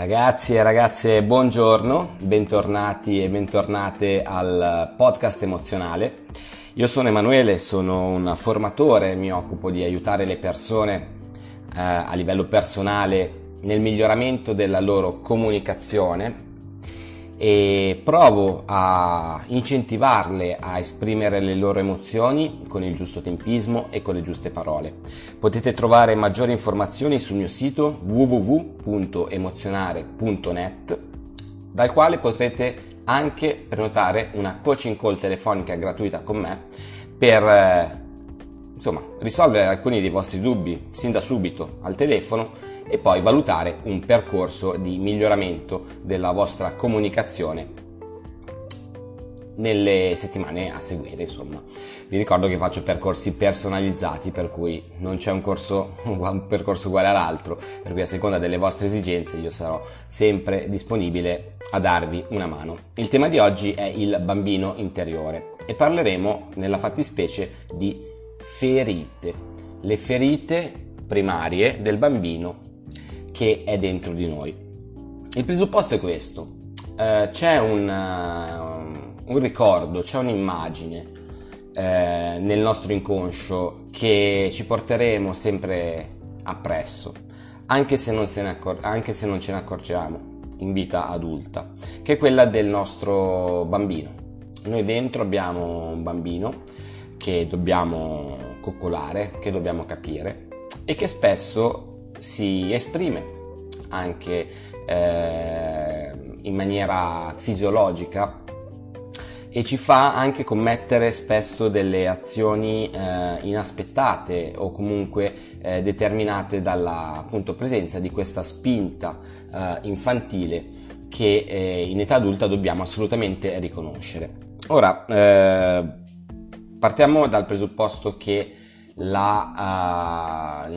Ragazzi e ragazze, buongiorno, bentornati e bentornate al podcast emozionale. Io sono Emanuele, sono un formatore, mi occupo di aiutare le persone a livello personale nel miglioramento della loro comunicazione e provo a incentivarle a esprimere le loro emozioni con il giusto tempismo e con le giuste parole. Potete trovare maggiori informazioni sul mio sito www.emozionare.net, dal quale potrete anche prenotare una coaching call telefonica gratuita con me per risolvere alcuni dei vostri dubbi sin da subito al telefono e poi valutare un percorso di miglioramento della vostra comunicazione nelle settimane a seguire. Vi ricordo che faccio percorsi personalizzati, per cui non c'è un percorso uguale all'altro, per cui a seconda delle vostre esigenze io sarò sempre disponibile a darvi una mano. Il tema di oggi è il bambino interiore e parleremo nella fattispecie di ferite, le ferite primarie del bambino che è dentro di noi. Il presupposto è questo: c'è un ricordo, c'è un'immagine nel nostro inconscio che ci porteremo sempre appresso, anche se non ce ne accorgiamo in vita adulta, che è quella del nostro bambino. Noi dentro abbiamo un bambino che dobbiamo coccolare, che dobbiamo capire e che spesso si esprime anche in maniera fisiologica e ci fa anche commettere spesso delle azioni inaspettate o comunque determinate dalla presenza di questa spinta infantile che in età adulta dobbiamo assolutamente riconoscere. Ora partiamo dal presupposto che il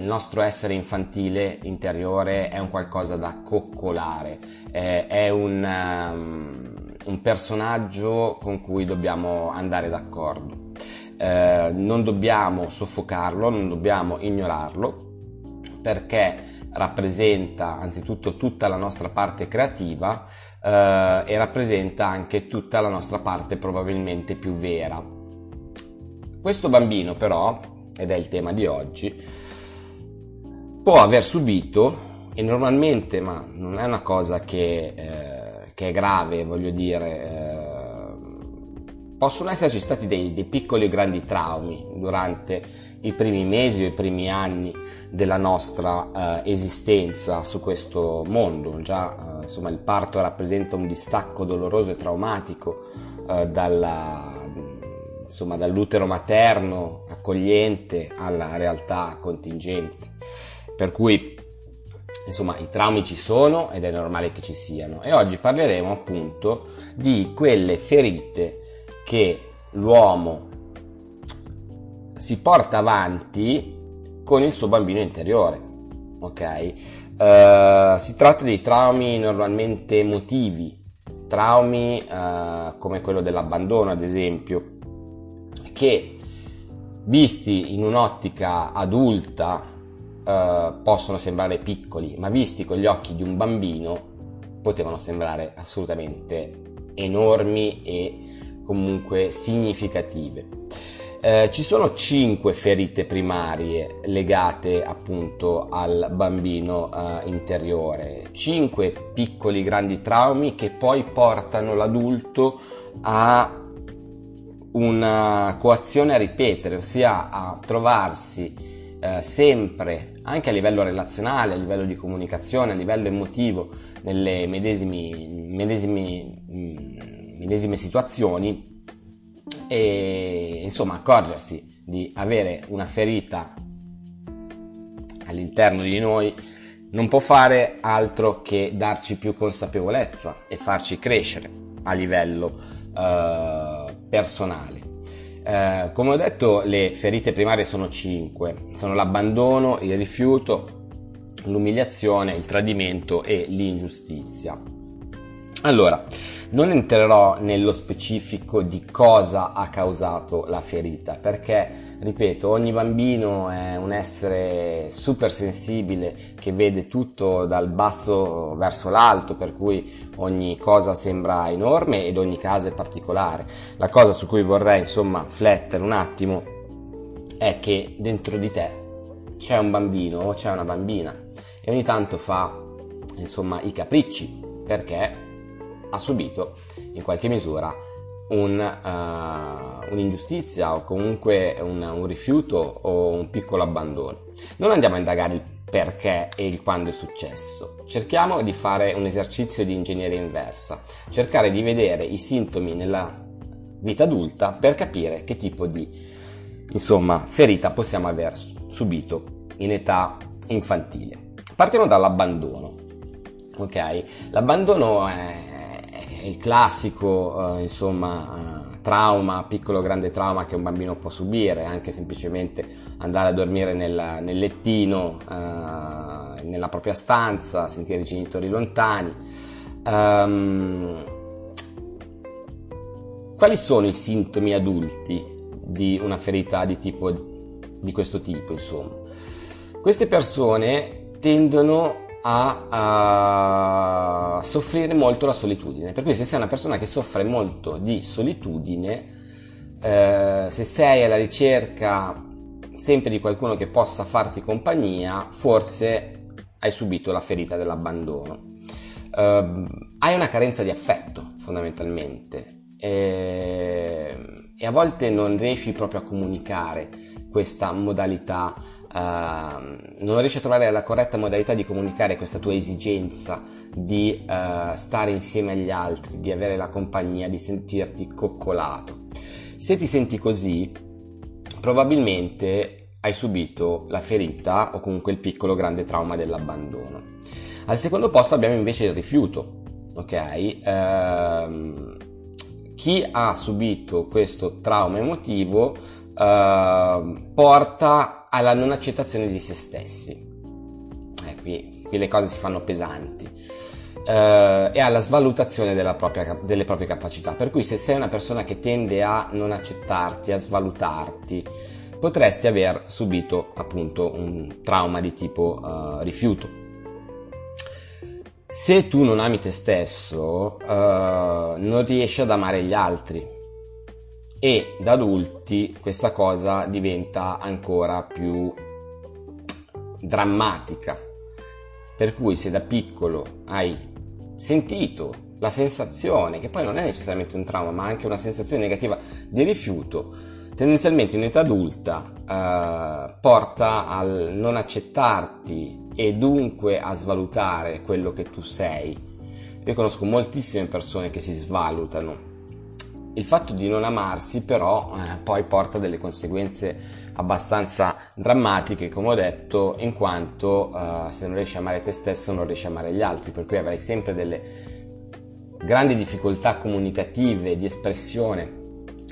nostro essere infantile interiore è un qualcosa da coccolare, è un personaggio con cui dobbiamo andare d'accordo, non dobbiamo soffocarlo, non dobbiamo ignorarlo, perché rappresenta anzitutto tutta la nostra parte creativa e rappresenta anche tutta la nostra parte probabilmente più vera. Questo bambino però, ed è il tema di oggi, può aver subito, e normalmente, ma non è una cosa che è grave, possono esserci stati dei piccoli o grandi traumi durante i primi mesi o i primi anni della nostra esistenza su questo mondo. Già il parto rappresenta un distacco doloroso e traumatico dall'utero materno accogliente alla realtà contingente, per cui i traumi ci sono ed è normale che ci siano, e oggi parleremo appunto di quelle ferite che l'uomo si porta avanti con il suo bambino interiore, ok? Si tratta di traumi normalmente emotivi, traumi come quello dell'abbandono ad esempio, che visti in un'ottica adulta possono sembrare piccoli, ma visti con gli occhi di un bambino potevano sembrare assolutamente enormi e comunque significative. Ci sono 5 ferite primarie legate appunto al bambino interiore, 5 piccoli grandi traumi che poi portano l'adulto a una coazione a ripetere, ossia a trovarsi sempre, anche a livello relazionale, a livello di comunicazione, a livello emotivo, nelle medesime situazioni e accorgersi di avere una ferita all'interno di noi non può fare altro che darci più consapevolezza e farci crescere a livello personale. Come ho detto, le ferite primarie sono 5: sono l'abbandono, il rifiuto, l'umiliazione, il tradimento e l'ingiustizia. Allora, Non entrerò nello specifico di cosa ha causato la ferita, perché, ripeto, ogni bambino è un essere super sensibile che vede tutto dal basso verso l'alto, per cui ogni cosa sembra enorme ed ogni caso è particolare. La cosa su cui vorrei, insomma, flettere un attimo è che dentro di te c'è un bambino o c'è una bambina e ogni tanto fa, insomma, i capricci, perché ha subito in qualche misura un'ingiustizia o comunque un rifiuto o un piccolo abbandono. Non andiamo a indagare il perché e il quando è successo. Cerchiamo di fare un esercizio di ingegneria inversa, cercare di vedere i sintomi nella vita adulta per capire che tipo di, insomma, ferita possiamo aver subito in età infantile. Partiamo dall'abbandono. Ok? L'abbandono è il classico trauma, piccolo grande trauma che un bambino può subire, anche semplicemente andare a dormire nel lettino, nella propria stanza, sentire i genitori lontani. Quali sono i sintomi adulti di una ferita di questo tipo, insomma? Queste persone tendono a soffrire molto la solitudine, per cui se sei una persona che soffre molto di solitudine, se sei alla ricerca sempre di qualcuno che possa farti compagnia, forse hai subito la ferita dell'abbandono. Hai una carenza di affetto fondamentalmente e a volte non riesci proprio a comunicare questa modalità, non riesci a trovare la corretta modalità di comunicare questa tua esigenza di stare insieme agli altri, di avere la compagnia, di sentirti coccolato. Se ti senti così, probabilmente hai subito la ferita o comunque il piccolo grande trauma dell'abbandono. Al secondo posto abbiamo invece il rifiuto, ok? Chi ha subito questo trauma emotivo porta alla non accettazione di se stessi, qui le cose si fanno pesanti, e alla svalutazione delle proprie capacità, per cui se sei una persona che tende a non accettarti, a svalutarti, potresti aver subito appunto un trauma di tipo rifiuto. Se tu non ami te stesso, non riesci ad amare gli altri. E da adulti questa cosa diventa ancora più drammatica, per cui se da piccolo hai sentito la sensazione, che poi non è necessariamente un trauma, ma anche una sensazione negativa di rifiuto, tendenzialmente in età adulta porta al non accettarti e dunque a svalutare quello che tu sei. Io conosco moltissime persone che si svalutano. Il fatto di non amarsi però poi porta delle conseguenze abbastanza drammatiche, come ho detto, in quanto se non riesci a amare te stesso non riesci a amare gli altri, per cui avrai sempre delle grandi difficoltà comunicative, di espressione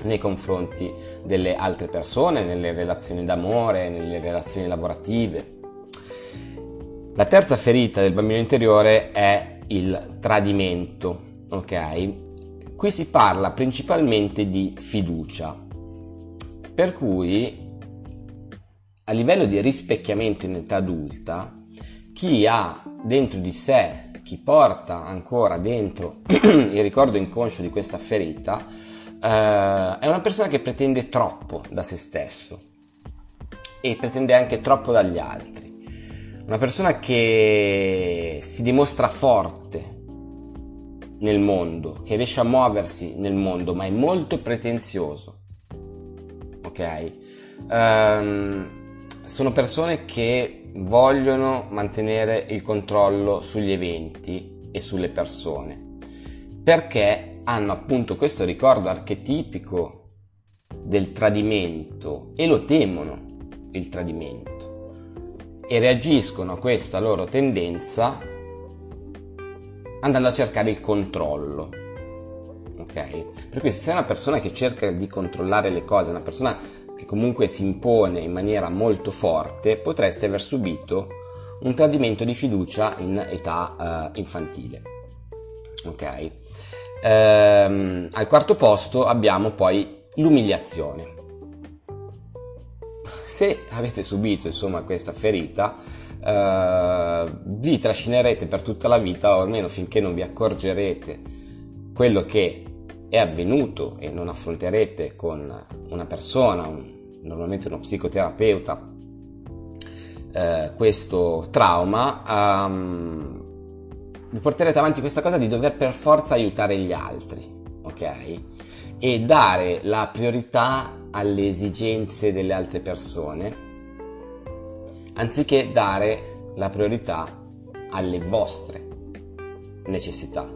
nei confronti delle altre persone, nelle relazioni d'amore, nelle relazioni lavorative. La terza ferita del bambino interiore è il tradimento, ok? Qui si parla principalmente di fiducia, per cui a livello di rispecchiamento in età adulta, chi ha dentro di sé, chi porta ancora dentro il ricordo inconscio di questa ferita, è una persona che pretende troppo da se stesso e pretende anche troppo dagli altri, una persona che si dimostra forte nel mondo, che riesce a muoversi nel mondo, ma è molto pretenzioso, ok? Sono persone che vogliono mantenere il controllo sugli eventi e sulle persone, perché hanno appunto questo ricordo archetipico del tradimento e lo temono, il tradimento, e reagiscono a questa loro tendenza andando a cercare il controllo, ok? Per cui se sei una persona che cerca di controllare le cose, una persona che comunque si impone in maniera molto forte, potresti aver subito un tradimento di fiducia in età infantile, ok? Al quarto posto abbiamo poi l'umiliazione. Se avete subito questa ferita, vi trascinerete per tutta la vita, o almeno finché non vi accorgerete quello che è avvenuto e non affronterete con una persona, normalmente uno psicoterapeuta, questo trauma, vi porterete avanti questa cosa di dover per forza aiutare gli altri, ok? E dare la priorità alle esigenze delle altre persone anziché dare la priorità alle vostre necessità.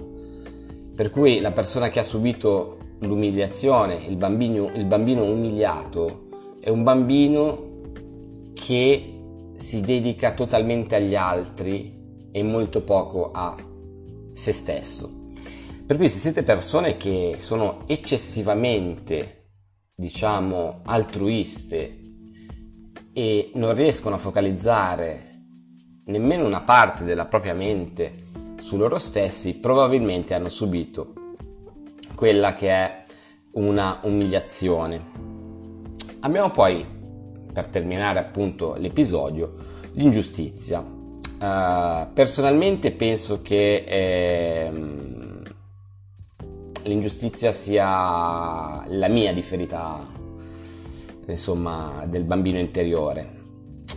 Per cui la persona che ha subito l'umiliazione, il bambino umiliato, è un bambino che si dedica totalmente agli altri e molto poco a se stesso. Per cui se siete persone che sono eccessivamente, altruiste e non riescono a focalizzare nemmeno una parte della propria mente su loro stessi, probabilmente hanno subito quella che è una umiliazione. Abbiamo poi, per terminare appunto l'episodio, l'ingiustizia. Personalmente penso che l'ingiustizia sia la mia ferita del bambino interiore.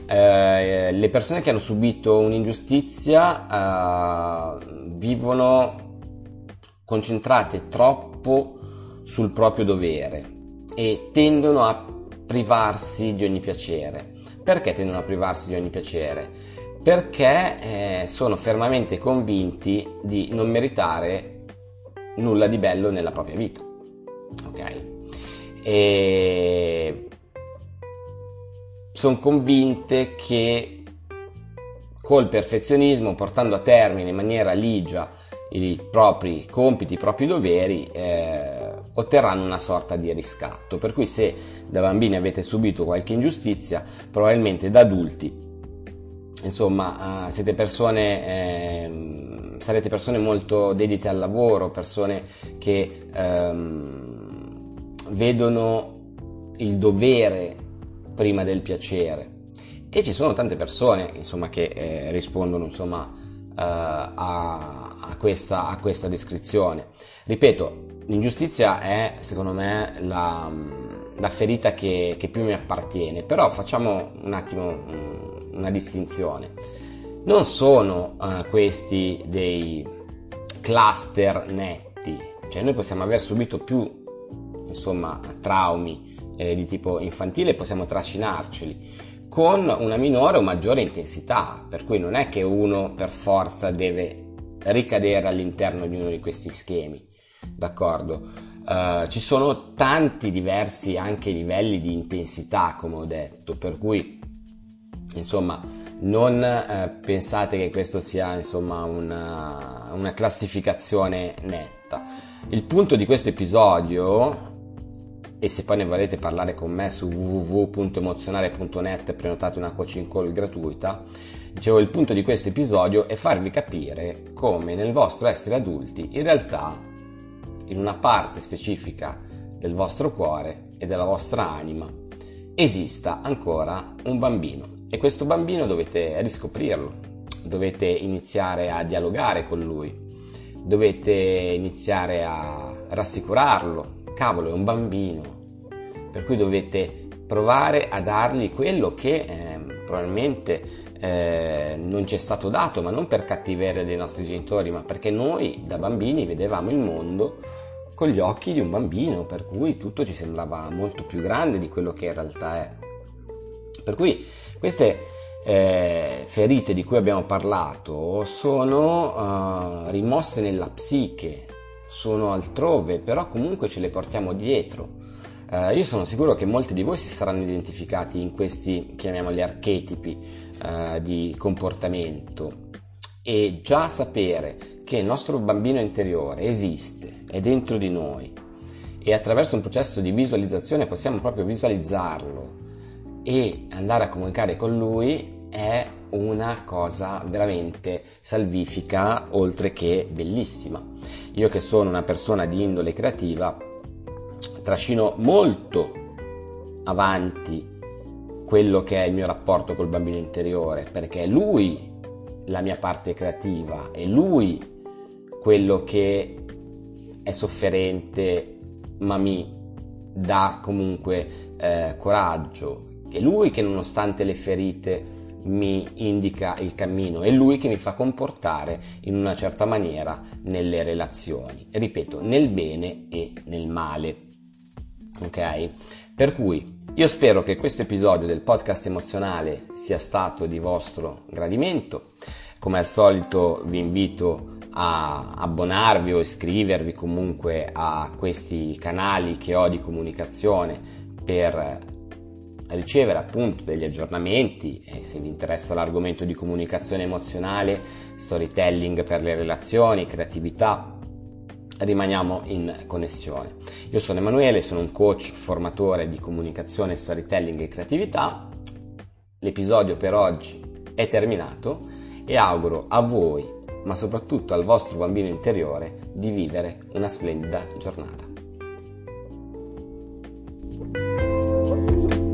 Le persone che hanno subito un'ingiustizia vivono concentrate troppo sul proprio dovere e tendono a privarsi di ogni piacere. Perché tendono a privarsi di ogni piacere? Perché sono fermamente convinti di non meritare nulla di bello nella propria vita, ok? E sono convinte che col perfezionismo, portando a termine in maniera ligia i propri compiti, i propri doveri, otterranno una sorta di riscatto. Per cui se da bambini avete subito qualche ingiustizia, probabilmente da adulti siete persone sarete persone molto dedite al lavoro, persone che vedono il dovere prima del piacere, e ci sono tante persone che rispondono a questa descrizione. Ripeto, l'ingiustizia è secondo me la ferita che più mi appartiene, però facciamo un attimo una distinzione. Non sono questi dei cluster netti, cioè noi possiamo aver subito più traumi di tipo infantile, possiamo trascinarceli con una minore o maggiore intensità, per cui non è che uno per forza deve ricadere all'interno di uno di questi schemi, d'accordo? Ci sono tanti diversi anche livelli di intensità, come ho detto, per cui non pensate che questo sia una classificazione netta. Il punto di questo episodio, e se poi ne volete parlare con me su www.emozionare.net, prenotate una coaching call gratuita, il punto di questo episodio è farvi capire come nel vostro essere adulti, in realtà, in una parte specifica del vostro cuore e della vostra anima, esista ancora un bambino. E questo bambino dovete riscoprirlo, dovete iniziare a dialogare con lui, dovete iniziare a rassicurarlo. Cavolo, è un bambino, per cui dovete provare a dargli quello che probabilmente non ci è stato dato, ma non per cattiveria dei nostri genitori, ma perché noi da bambini vedevamo il mondo con gli occhi di un bambino, per cui tutto ci sembrava molto più grande di quello che in realtà è. Per cui queste ferite di cui abbiamo parlato sono rimosse nella psiche, sono altrove, però comunque ce le portiamo dietro. Io sono sicuro che molti di voi si saranno identificati in questi, chiamiamoli, archetipi di comportamento, e già sapere che il nostro bambino interiore esiste, è dentro di noi, e attraverso un processo di visualizzazione possiamo proprio visualizzarlo e andare a comunicare con lui è una cosa veramente salvifica, oltre che bellissima. Io, che sono una persona di indole creativa, trascino molto avanti quello che è il mio rapporto col bambino interiore, perché è lui la mia parte creativa, è lui quello che è sofferente ma mi dà comunque coraggio, è lui che nonostante le ferite mi indica il cammino, è lui che mi fa comportare in una certa maniera nelle relazioni, ripeto, nel bene e nel male, ok? Per cui io spero che questo episodio del podcast emozionale sia stato di vostro gradimento. Come al solito vi invito a abbonarvi o iscrivervi comunque a questi canali che ho di comunicazione per ricevere appunto degli aggiornamenti, e se vi interessa l'argomento di comunicazione emozionale, storytelling per le relazioni, creatività, rimaniamo in connessione. Io sono Emanuele, sono un coach formatore di comunicazione, storytelling e creatività. L'episodio per oggi è terminato e auguro a voi, ma soprattutto al vostro bambino interiore, di vivere una splendida giornata.